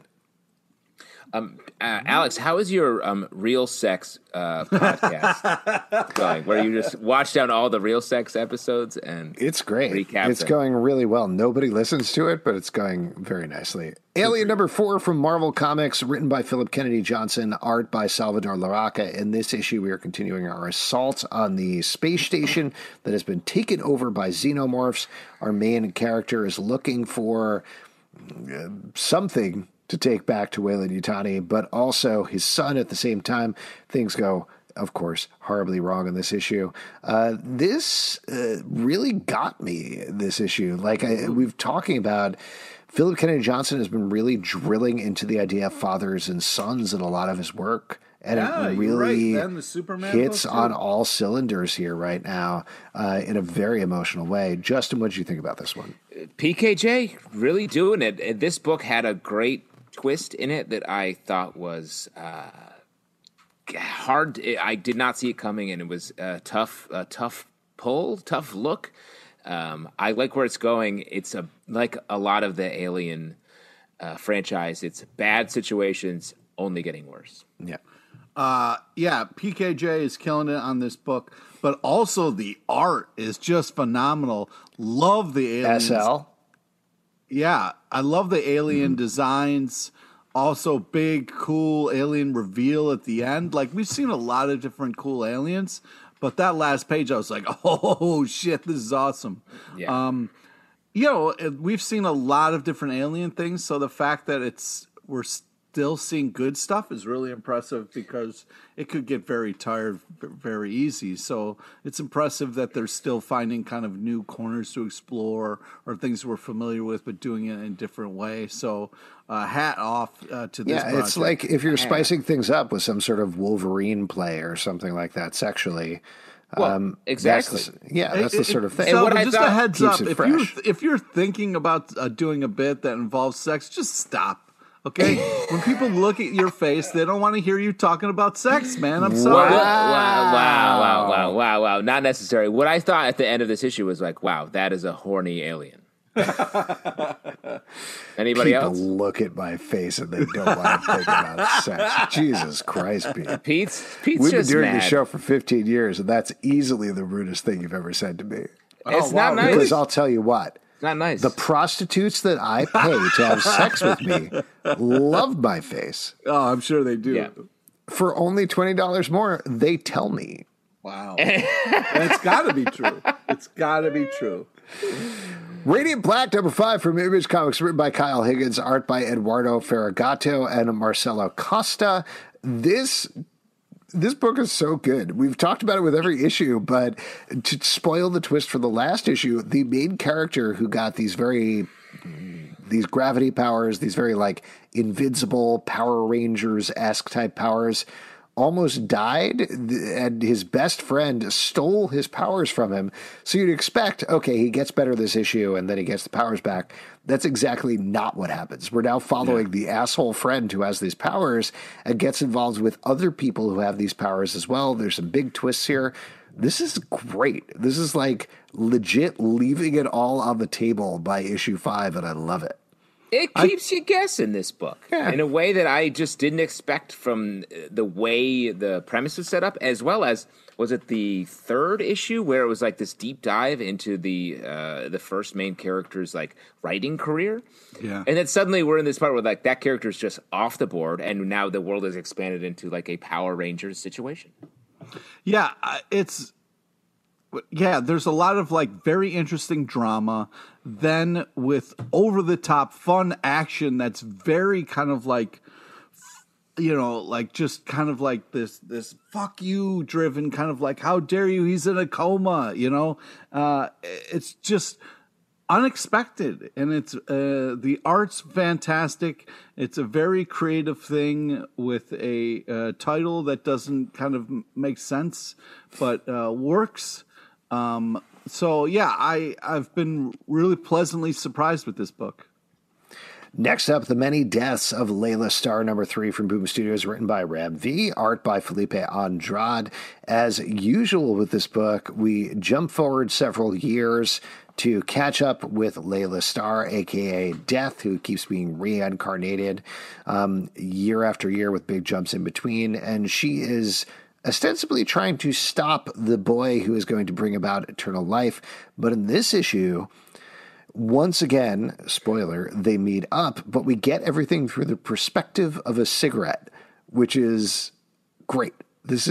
Alex, how is your real sex podcast going? Where you just watch down all the real sex episodes and it's great. It's going really well. Nobody listens to it, but it's going very nicely. Alien number 4 from Marvel Comics, written by Phillip Kennedy Johnson, art by Salvador Larraca. In this issue, we are continuing our assault on the space station that has been taken over by xenomorphs. Our main character is looking for something to take back to Weyland-Yutani, but also his son at the same time. Things go, of course, horribly wrong in this issue. This really got me, this issue. Like we've talking about, Phillip Kennedy Johnson has been really drilling into the idea of fathers and sons in a lot of his work. and it really hits on all cylinders here right now in a very emotional way. Justin, what did you think about this one? PKJ really doing it. And this book had a great twist in it that I thought was hard. I did not see it coming, and it was a tough look. I like where it's going. It's like a lot of the Alien franchise. It's bad situations only getting worse. Yeah. PKJ is killing it on this book, but also the art is just phenomenal. Love the aliens. SL. Yeah, I love the alien designs. Also, big, cool alien reveal at the end. Like, we've seen a lot of different cool aliens, but that last page, I was like, oh, shit, this is awesome. Yeah. You know, we've seen a lot of different alien things, so the fact that we're still seeing good stuff is really impressive, because it could get very tired very easy. So it's impressive that they're still finding kind of new corners to explore, or things we're familiar with, but doing it in a different way. So hat off to this project. Yeah, it's like if you're spicing things up with some sort of Wolverine play or something like that sexually. Exactly. That's the sort of thing. So just a heads up, if you're thinking about doing a bit that involves sex, just stop. Okay, when people look at your face, they don't want to hear you talking about sex, man. I'm sorry. Wow. Not necessary. What I thought at the end of this issue was like, wow, that is a horny alien. Anybody else? People look at my face and they don't want to think about sex. Jesus Christ, Pete. Pete's We've been doing this show for 15 years, and that's easily the rudest thing you've ever said to me. It's not nice. Because I'll tell you what. Not nice. The prostitutes that I pay to have sex with me love my face. Oh, I'm sure they do. Yeah. For only $20 more, they tell me. Wow. It's got to be true. It's got to be true. Radiant Black, #5 from Image Comics, written by Kyle Higgins, art by Eduardo Ferragato and Marcelo Costa. This book is so good. We've talked about it with every issue, but to spoil the twist for the last issue, the main character who got these gravity powers, these very like invincible Power Rangers-esque type powers, almost died, and his best friend stole his powers from him. So you'd expect, okay, he gets better this issue, and then he gets the powers back. That's exactly not what happens. We're now following the asshole friend who has these powers and gets involved with other people who have these powers as well. There's some big twists here. This is great. This is like legit leaving it all on the table by issue 5, and I love it. It keeps you guessing, this book, in a way that I just didn't expect from the way the premise was set up, as well as, was it the third issue where it was like this deep dive into the first main character's like writing career? Yeah. And then suddenly we're in this part where like that character's just off the board, and now the world has expanded into like a Power Rangers situation. Yeah, there's a lot of like very interesting drama, then with over the top fun action that's very kind of like, you know, like just kind of like this fuck you driven kind of like, how dare you, he's in a coma, you know, it's just unexpected, and it's the art's fantastic. It's a very creative thing with a title that doesn't kind of make sense, but works. So, yeah, I've been really pleasantly surprised with this book. Next up, The Many Deaths of Layla Starr, #3 from Boom Studios, written by Ram V, art by Felipe Andrade. As usual with this book, we jump forward several years to catch up with Layla Starr, a.k.a. Death, who keeps being reincarnated year after year with big jumps in between. And she is ostensibly trying to stop the boy who is going to bring about eternal life. But in this issue, once again, spoiler, they meet up, but we get everything through the perspective of a cigarette, which is great. This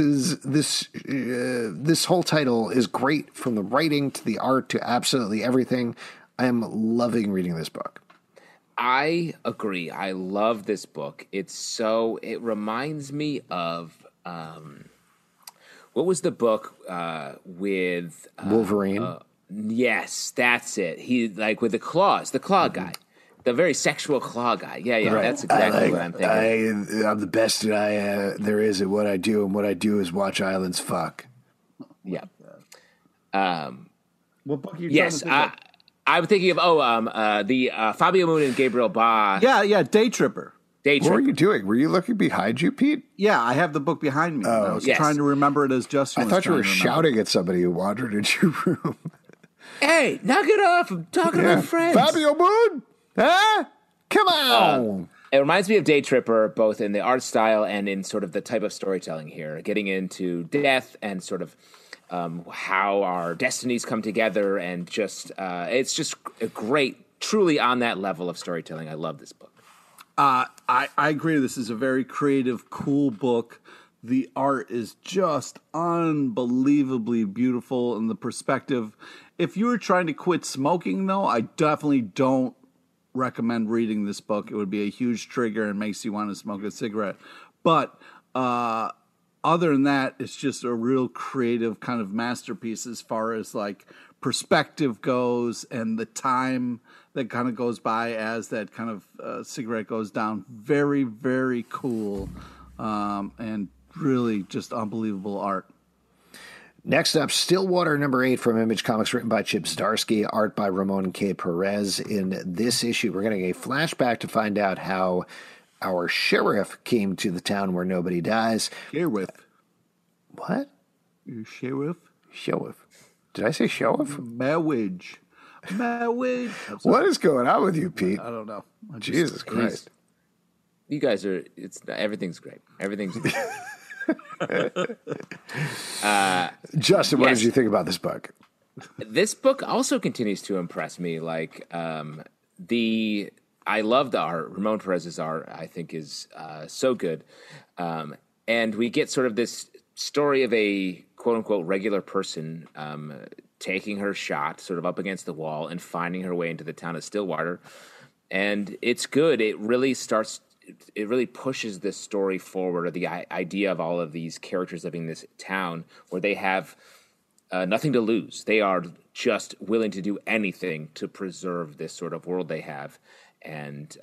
whole title is great, from the writing to the art to absolutely everything. I am loving reading this book. I agree. I love this book. It reminds me of what was the book with Wolverine? Yes, that's it. He, like, with the claw guy. The very sexual claw guy. Yeah, yeah, right. That's exactly what I'm thinking. I'm the best guy there is at what I do, and what I do is watch islands fuck. Yeah. What book are you trying to think of? I'm thinking of the Fabio Moon and Gabriel Ba. Yeah, Day Tripper. What were you doing? Were you looking behind you, Pete? Yeah, I have the book behind me. Oh, I was trying to remember it as Justin. I thought you were shouting at somebody who wandered into your room. Hey, knock it off! I'm talking to my friends. Fabio Moon, huh? Come on! It reminds me of Day Tripper, both in the art style and in sort of the type of storytelling here, getting into death and sort of. How our destinies come together, and just it's just a great, truly on that level of storytelling. I love this book. I agree. This is a very creative, cool book. The art is just unbelievably beautiful, and the perspective. If you were trying to quit smoking, though, I definitely don't recommend reading this book. It would be a huge trigger and makes you want to smoke a cigarette. But other than that, it's just a real creative kind of masterpiece as far as like perspective goes, and the time that kind of goes by as that kind of cigarette goes down. Very, very cool, and really just unbelievable art. Next up, Stillwater #8 from Image Comics, written by Chip Zdarsky, art by Ramon K. Perez. In this issue, we're getting a flashback to find out how our sheriff came to the town where nobody dies. Sheriff. What? Your sheriff? Sheriff. Did I say sheriff? Marriage. What is going on with you, Pete? I don't know. Jesus Christ. You guys are, everything's great. Everything's great. Justin, what did you think about this book? This book also continues to impress me. Like, I love the art. Ramon Perez's art, I think, is so good. And we get sort of this story of a quote-unquote regular person taking her shot sort of up against the wall and finding her way into the town of Stillwater. And it's good. It really pushes this story forward, or the idea of all of these characters living in this town where they have nothing to lose. They are just willing to do anything to preserve this sort of world they have. And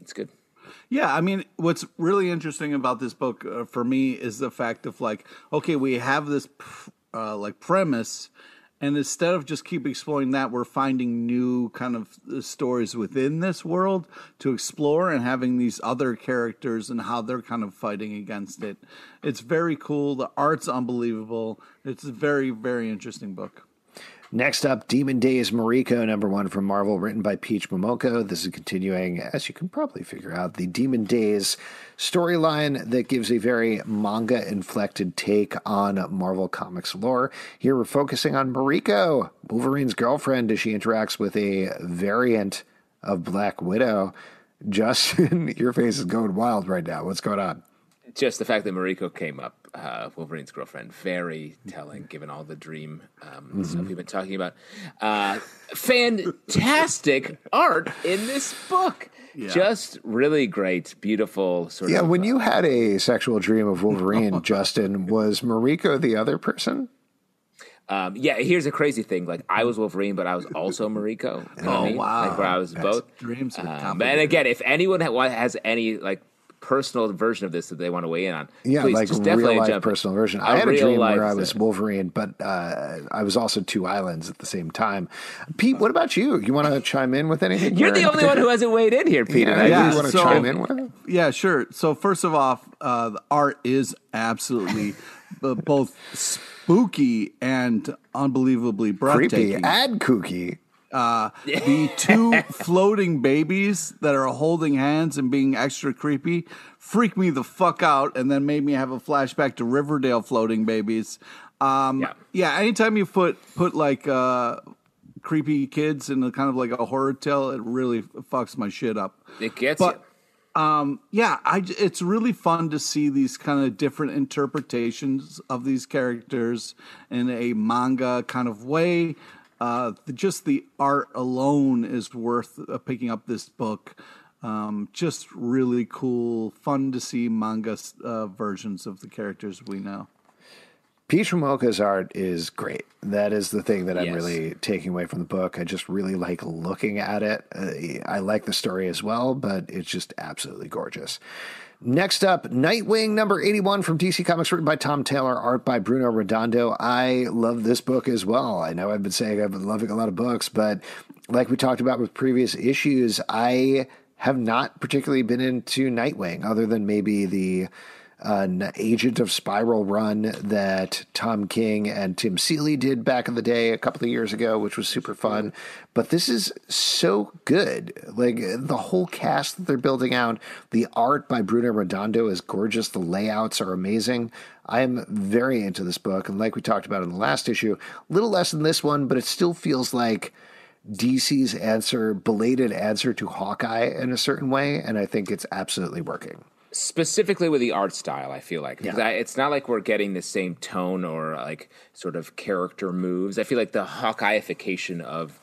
it's good. Yeah, I mean, what's really interesting about this book for me is the fact of like, okay, we have this premise, and instead of just keep exploring that, we're finding new kind of stories within this world to explore, and having these other characters and how they're kind of fighting against it. It's very cool. The art's unbelievable. It's a very, very interesting book. Next up, Demon Days Mariko, #1 from Marvel, written by Peach Momoko. This is continuing, as you can probably figure out, the Demon Days storyline that gives a very manga-inflected take on Marvel Comics lore. Here we're focusing on Mariko, Wolverine's girlfriend, as she interacts with a variant of Black Widow. Justin, your face is going wild right now. What's going on? Just the fact that Mariko came up. Wolverine's girlfriend, very telling, given all the dream stuff we've been talking about. Fantastic art in this book. Yeah. Just really great, beautiful sort of. Yeah, when you had a sexual dream of Wolverine, Justin, was Mariko the other person? Yeah, here's a crazy thing. Like, I was Wolverine, but I was also Mariko. You know what I mean? Wow. Like, where I was both. Dreams are complicated. And again, if anyone has any, like, personal version of this that they want to weigh in on. Yeah, please, like real life personal version. I had a dream where I was Wolverine, but I was also two islands at the same time. Pete, what about you? You want to chime in with anything? You're the only one who hasn't weighed in here, Peter. Yeah, you want to chime in with? Yeah, sure. So first of all, the art is absolutely both spooky and unbelievably breathtaking. Creepy and kooky. The two floating babies that are holding hands and being extra creepy freaked me the fuck out, and then made me have a flashback to Riverdale floating babies. Anytime you put like creepy kids in a kind of like a horror tale, it really fucks my shit up. It gets you. It's really fun to see these kind of different interpretations of these characters in a manga kind of way. Just the art alone is worth picking up this book. Just really cool, fun to see manga versions of the characters we know. Guy Shemoka's art is great. That is the thing that I'm really taking away from the book. I just really like looking at it. I like the story as well, but it's just absolutely gorgeous. Next up, Nightwing number 81 from DC Comics, written by Tom Taylor, art by Bruno Redondo. I love this book as well. I know I've been saying I've been loving a lot of books, but like we talked about with previous issues, I have not particularly been into Nightwing other than maybe the Agent of Spiral run that Tom King and Tim Seeley did back in the day a couple of years ago, which was super fun. But this is so good. Like, the whole cast that they're building out, the art by Bruno Redondo is gorgeous. The layouts are amazing. I am very into this book. And like we talked about in the last issue, a little less than this one, but it still feels like DC's answer, belated answer to Hawkeye in a certain way. And I think it's absolutely working. Specifically with the art style, I feel like. Because it's not like we're getting the same tone or like sort of character moves. I feel like the Hawkeye-ification of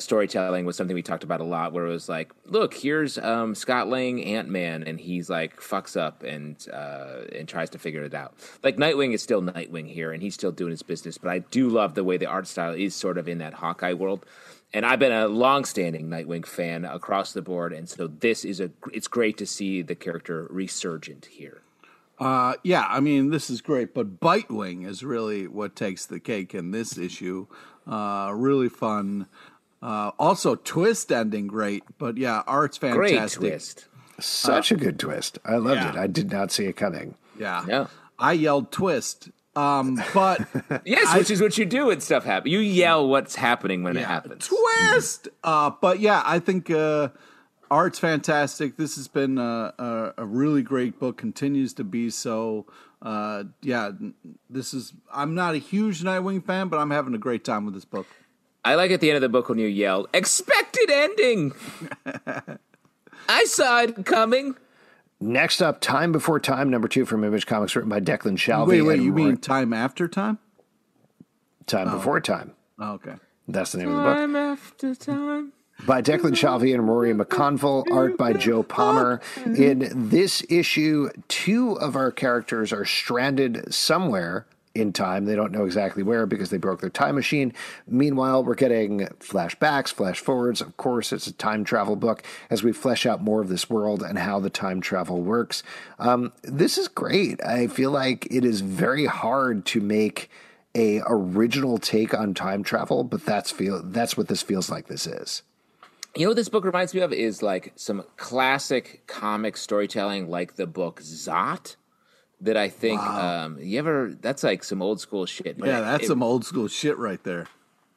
storytelling was something we talked about a lot, where it was like, look, here's Scott Lang, Ant-Man, and he's like fucks up and tries to figure it out. Like, Nightwing is still Nightwing here, and he's still doing his business. But I do love the way the art style is sort of in that Hawkeye world. And I've been a longstanding Nightwing fan across the board, and so this is it's great to see the character resurgent here. Yeah, I mean, this is great, but Bitewing is really what takes the cake in this issue. Really fun. Also, twist ending great, but yeah, art's fantastic. Great twist. Such a good twist. I loved it. I did not see it coming. Yeah. No. I yelled twist. But yes, which is what you do when stuff happens. You yell what's happening when it happens. Twist. But yeah, I think art's fantastic. This has been a really great book. Continues to be so. Yeah, this is. I'm not a huge Nightwing fan, but I'm having a great time with this book. I like at the end of the book when you yell "expected ending." I saw it coming. Next up, Time Before Time, number 2 from Image Comics, written by Declan Shalvey. Wait, you mean Time After Time? Time Before Time. Oh, okay. That's the name of the book. Time After Time. By Declan Shalvey and Rory McConville, art by Joe Palmer. In this issue, two of our characters are stranded somewhere in time. They don't know exactly where because they broke their time machine. Meanwhile, we're getting flashbacks, flash forwards. Of course, it's a time travel book as we flesh out more of this world and how the time travel works. This is great. I feel like it is very hard to make a original take on time travel, but that's what this feels like this is. You know what this book reminds me of is like some classic comic storytelling, like the book Zot. That I think you ever that's like some old school shit. But yeah, that's some old school shit right there.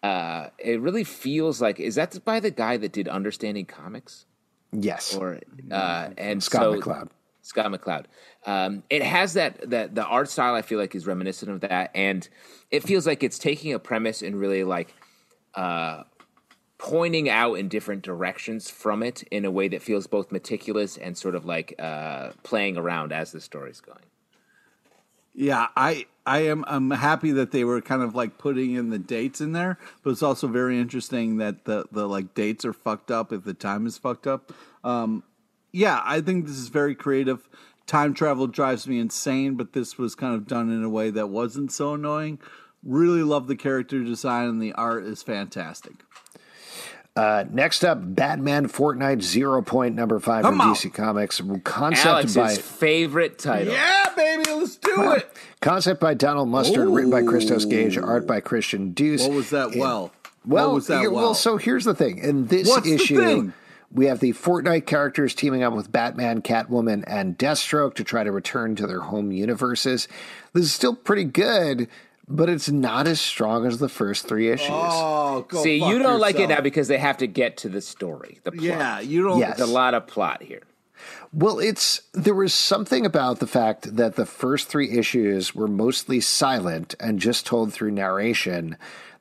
It really feels like is that by the guy that did Understanding Comics? Yes. Or and Scott McCloud. Scott McCloud. It has that the art style I feel like is reminiscent of that, and it feels like it's taking a premise and really like pointing out in different directions from it in a way that feels both meticulous and sort of like playing around as the story's going. Yeah, I'm happy that they were kind of like putting in the dates in there, but it's also very interesting that the like dates are fucked up if the time is fucked up. Yeah, I think this is very creative. Time travel drives me insane, but this was kind of done in a way that wasn't so annoying. Really love the character design, and the art is fantastic. Next up, Batman Fortnite 0. number 5 from DC Comics. Concept by Alex's favorite title. Yeah, baby, let's do it. Concept by Donald Mustard, written by Christos Gage, art by Christian Deuce. What was that? Well, so here's the thing. In this issue, we have the Fortnite characters teaming up with Batman, Catwoman, and Deathstroke to try to return to their home universes. This is still pretty good. But it's not as strong as the first three issues. Oh, go see, you don't like it now because they have to get to the story, the plot. Yeah, you don't. Yes. There's a lot of plot here. Well, there was something about the fact that the first three issues were mostly silent and just told through narration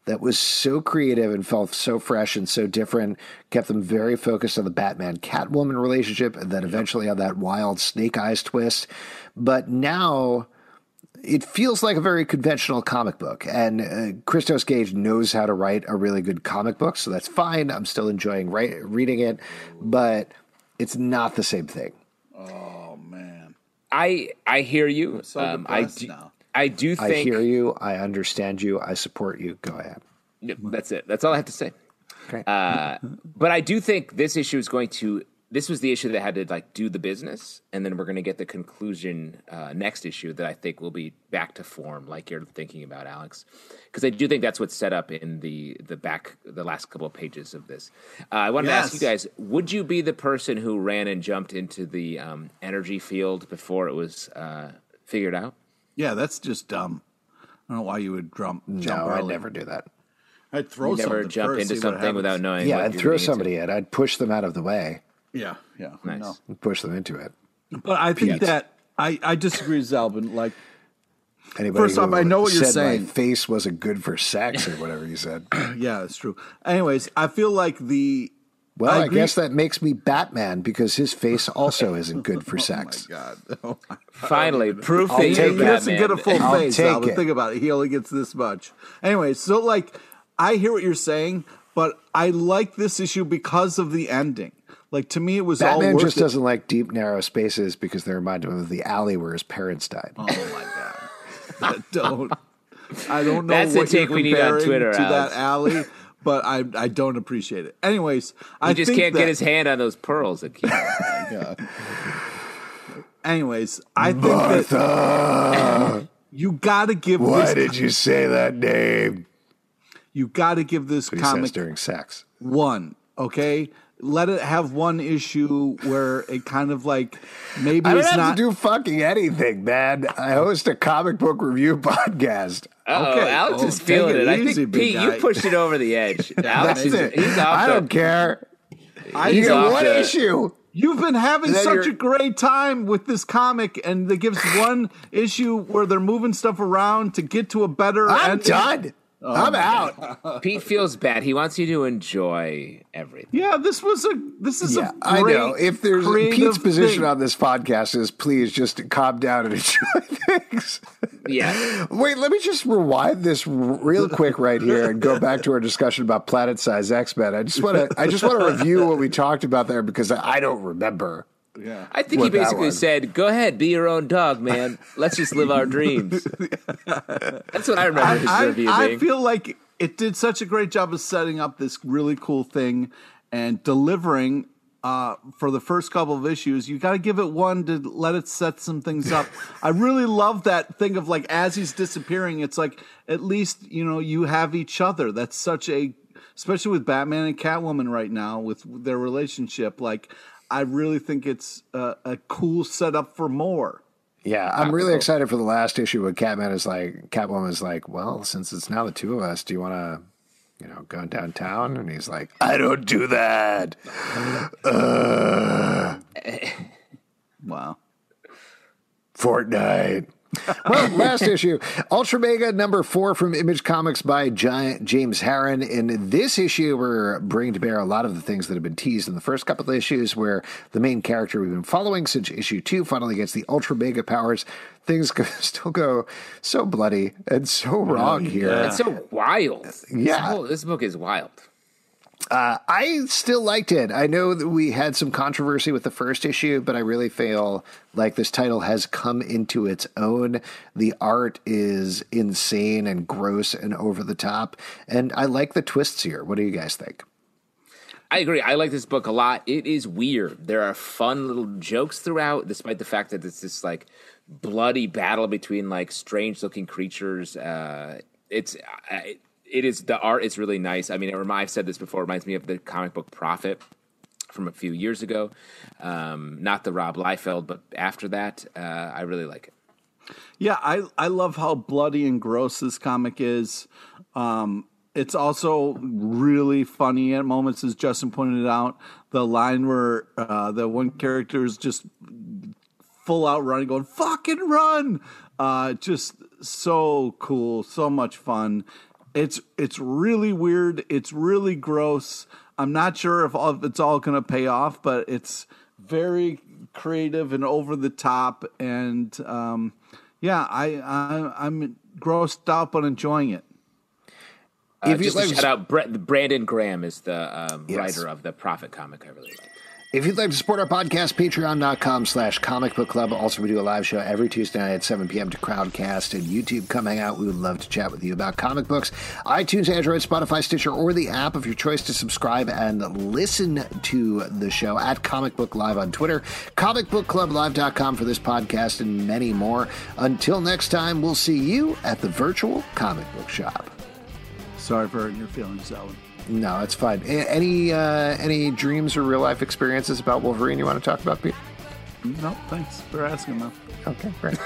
that was so creative and felt so fresh and so different, kept them very focused on the Batman-Catwoman relationship and then eventually on that wild Snake Eyes twist. But now it feels like a very conventional comic book, and Christos Gage knows how to write a really good comic book, so that's fine. I'm still enjoying reading it, but it's not the same thing. Oh, man. I hear you. I'm so depressed now. I do think... I hear you. I understand you. I support you. Go ahead. That's it. That's all I have to say. Okay. But I do think this issue is going to... This was the issue that had to like do the business, and then we're going to get the conclusion next issue that I think will be back to form, like you're thinking about, Alex, because I do think that's what's set up in the last couple of pages of this. I wanted to ask you guys: would you be the person who ran and jumped into the energy field before it was figured out? Yeah, that's just dumb. I don't know why you would jump. No, I'd never do that. I'd throw. You never jump first, into something without knowing. Yeah, I'd throw somebody in. I'd push them out of the way. Yeah, yeah. Nice. No. Push them into it. But I think that I disagree with Zalbin. Like, anybody first off, I know what you're saying. My face wasn't good for sex or whatever you said. Yeah, it's true. Anyways, I feel like the... Well, I guess that makes me Batman because his face also isn't good for sex. Oh, my God. Finally, proof that you're Batman. He doesn't get a full face, Zalbin. Think about it. He only gets this much. Anyway, so like, I hear what you're saying, but I like this issue because of the ending. Like, to me, it was all worth it. Batman just doesn't like deep, narrow spaces because they remind him of the alley where his parents died. Oh, my God. I don't know that's what you're comparing Twitter, to Alex. That alley, but I don't appreciate it. Anyways, I just think can't get his hand on those pearls. That keep... Oh, my God. Anyways, I think Martha! That you got to give Why this... Why did you say that name? You got to give this comic during sex. One, okay? Let it have one issue where it kind of like maybe it's not. I don't have to do fucking anything, man. I host a comic book review podcast. Okay, Alex is feeling it. I think Pete, you pushed it over the edge. Alex, he's off. I don't care. He's off one issue. You've been having such a great time with this comic, and it gives one issue where they're moving stuff around to get to a better. I'm done. Oh, I'm out. Pete feels bad. He wants you to enjoy everything. Yeah, this is a great, I know. If there's Pete's position on this podcast is please just calm down and enjoy things. Yeah. Wait, let me just rewind this real quick right here and go back to our discussion about Planet Size X-Men. I just want to review what we talked about there because I don't remember. Yeah. I think he basically said, go ahead, be your own dog, man. Let's just live our dreams. That's what I remember. I feel like it did such a great job of setting up this really cool thing and delivering for the first couple of issues. You got to give it one to let it set some things up. I really love that thing of like, as he's disappearing, it's like, at least, you know, you have each other. That's such a, especially with Batman and Catwoman right now with their relationship, like, I really think it's a cool setup for more. Yeah, I'm really excited for the last issue when Catwoman is like, well, since it's now the two of us, do you want to, you know, go downtown? And he's like, I don't do that. Wow. Fortnite. Well, last issue, Ultra Mega #4 from Image Comics by James Herron. In this issue, we're bringing to bear a lot of the things that have been teased in the first couple of issues, where the main character we've been following since issue 2 finally gets the Ultra Mega powers. Things still go so bloody and so wrong here. It's so wild. Yeah. This book is wild. I still liked it. I know that we had some controversy with the first issue, but I really feel like this title has come into its own. The art is insane and gross and over the top, and I like the twists here. What do you guys think? I agree. I like this book a lot. It is weird. There are fun little jokes throughout, despite the fact that it's this like bloody battle between like strange looking creatures. It is, the art is really nice. I mean, I've said this before, it reminds me of the comic book Prophet from a few years ago. Not the Rob Liefeld, but after that, I really like it. Yeah, I love how bloody and gross this comic is. It's also really funny at moments, as Justin pointed out. The line where the one character is just full out running, going, fucking run! Just so cool, so much fun. It's really weird. It's really gross. I'm not sure if it's all going to pay off, but it's very creative and over the top. And I'm grossed out but enjoying it. Just to shout out, Brandon Graham is the writer of the Prophet comic. I really like. If you'd like to support our podcast, patreon.com/comicbookclub. Also, we do a live show every Tuesday night at 7 p.m. to Crowdcast and YouTube. Come hang out. We would love to chat with you about comic books. iTunes, Android, Spotify, Stitcher, or the app of your choice to subscribe and listen to the show. At Comic Book Live on Twitter, comicbookclublive.com for this podcast and many more. Until next time, we'll see you at the virtual comic book shop. Sorry for hurting your feelings, Owen. No, it's fine. Any dreams or real life experiences about Wolverine you want to talk about, Pete? No, thanks for asking, though. Okay, great.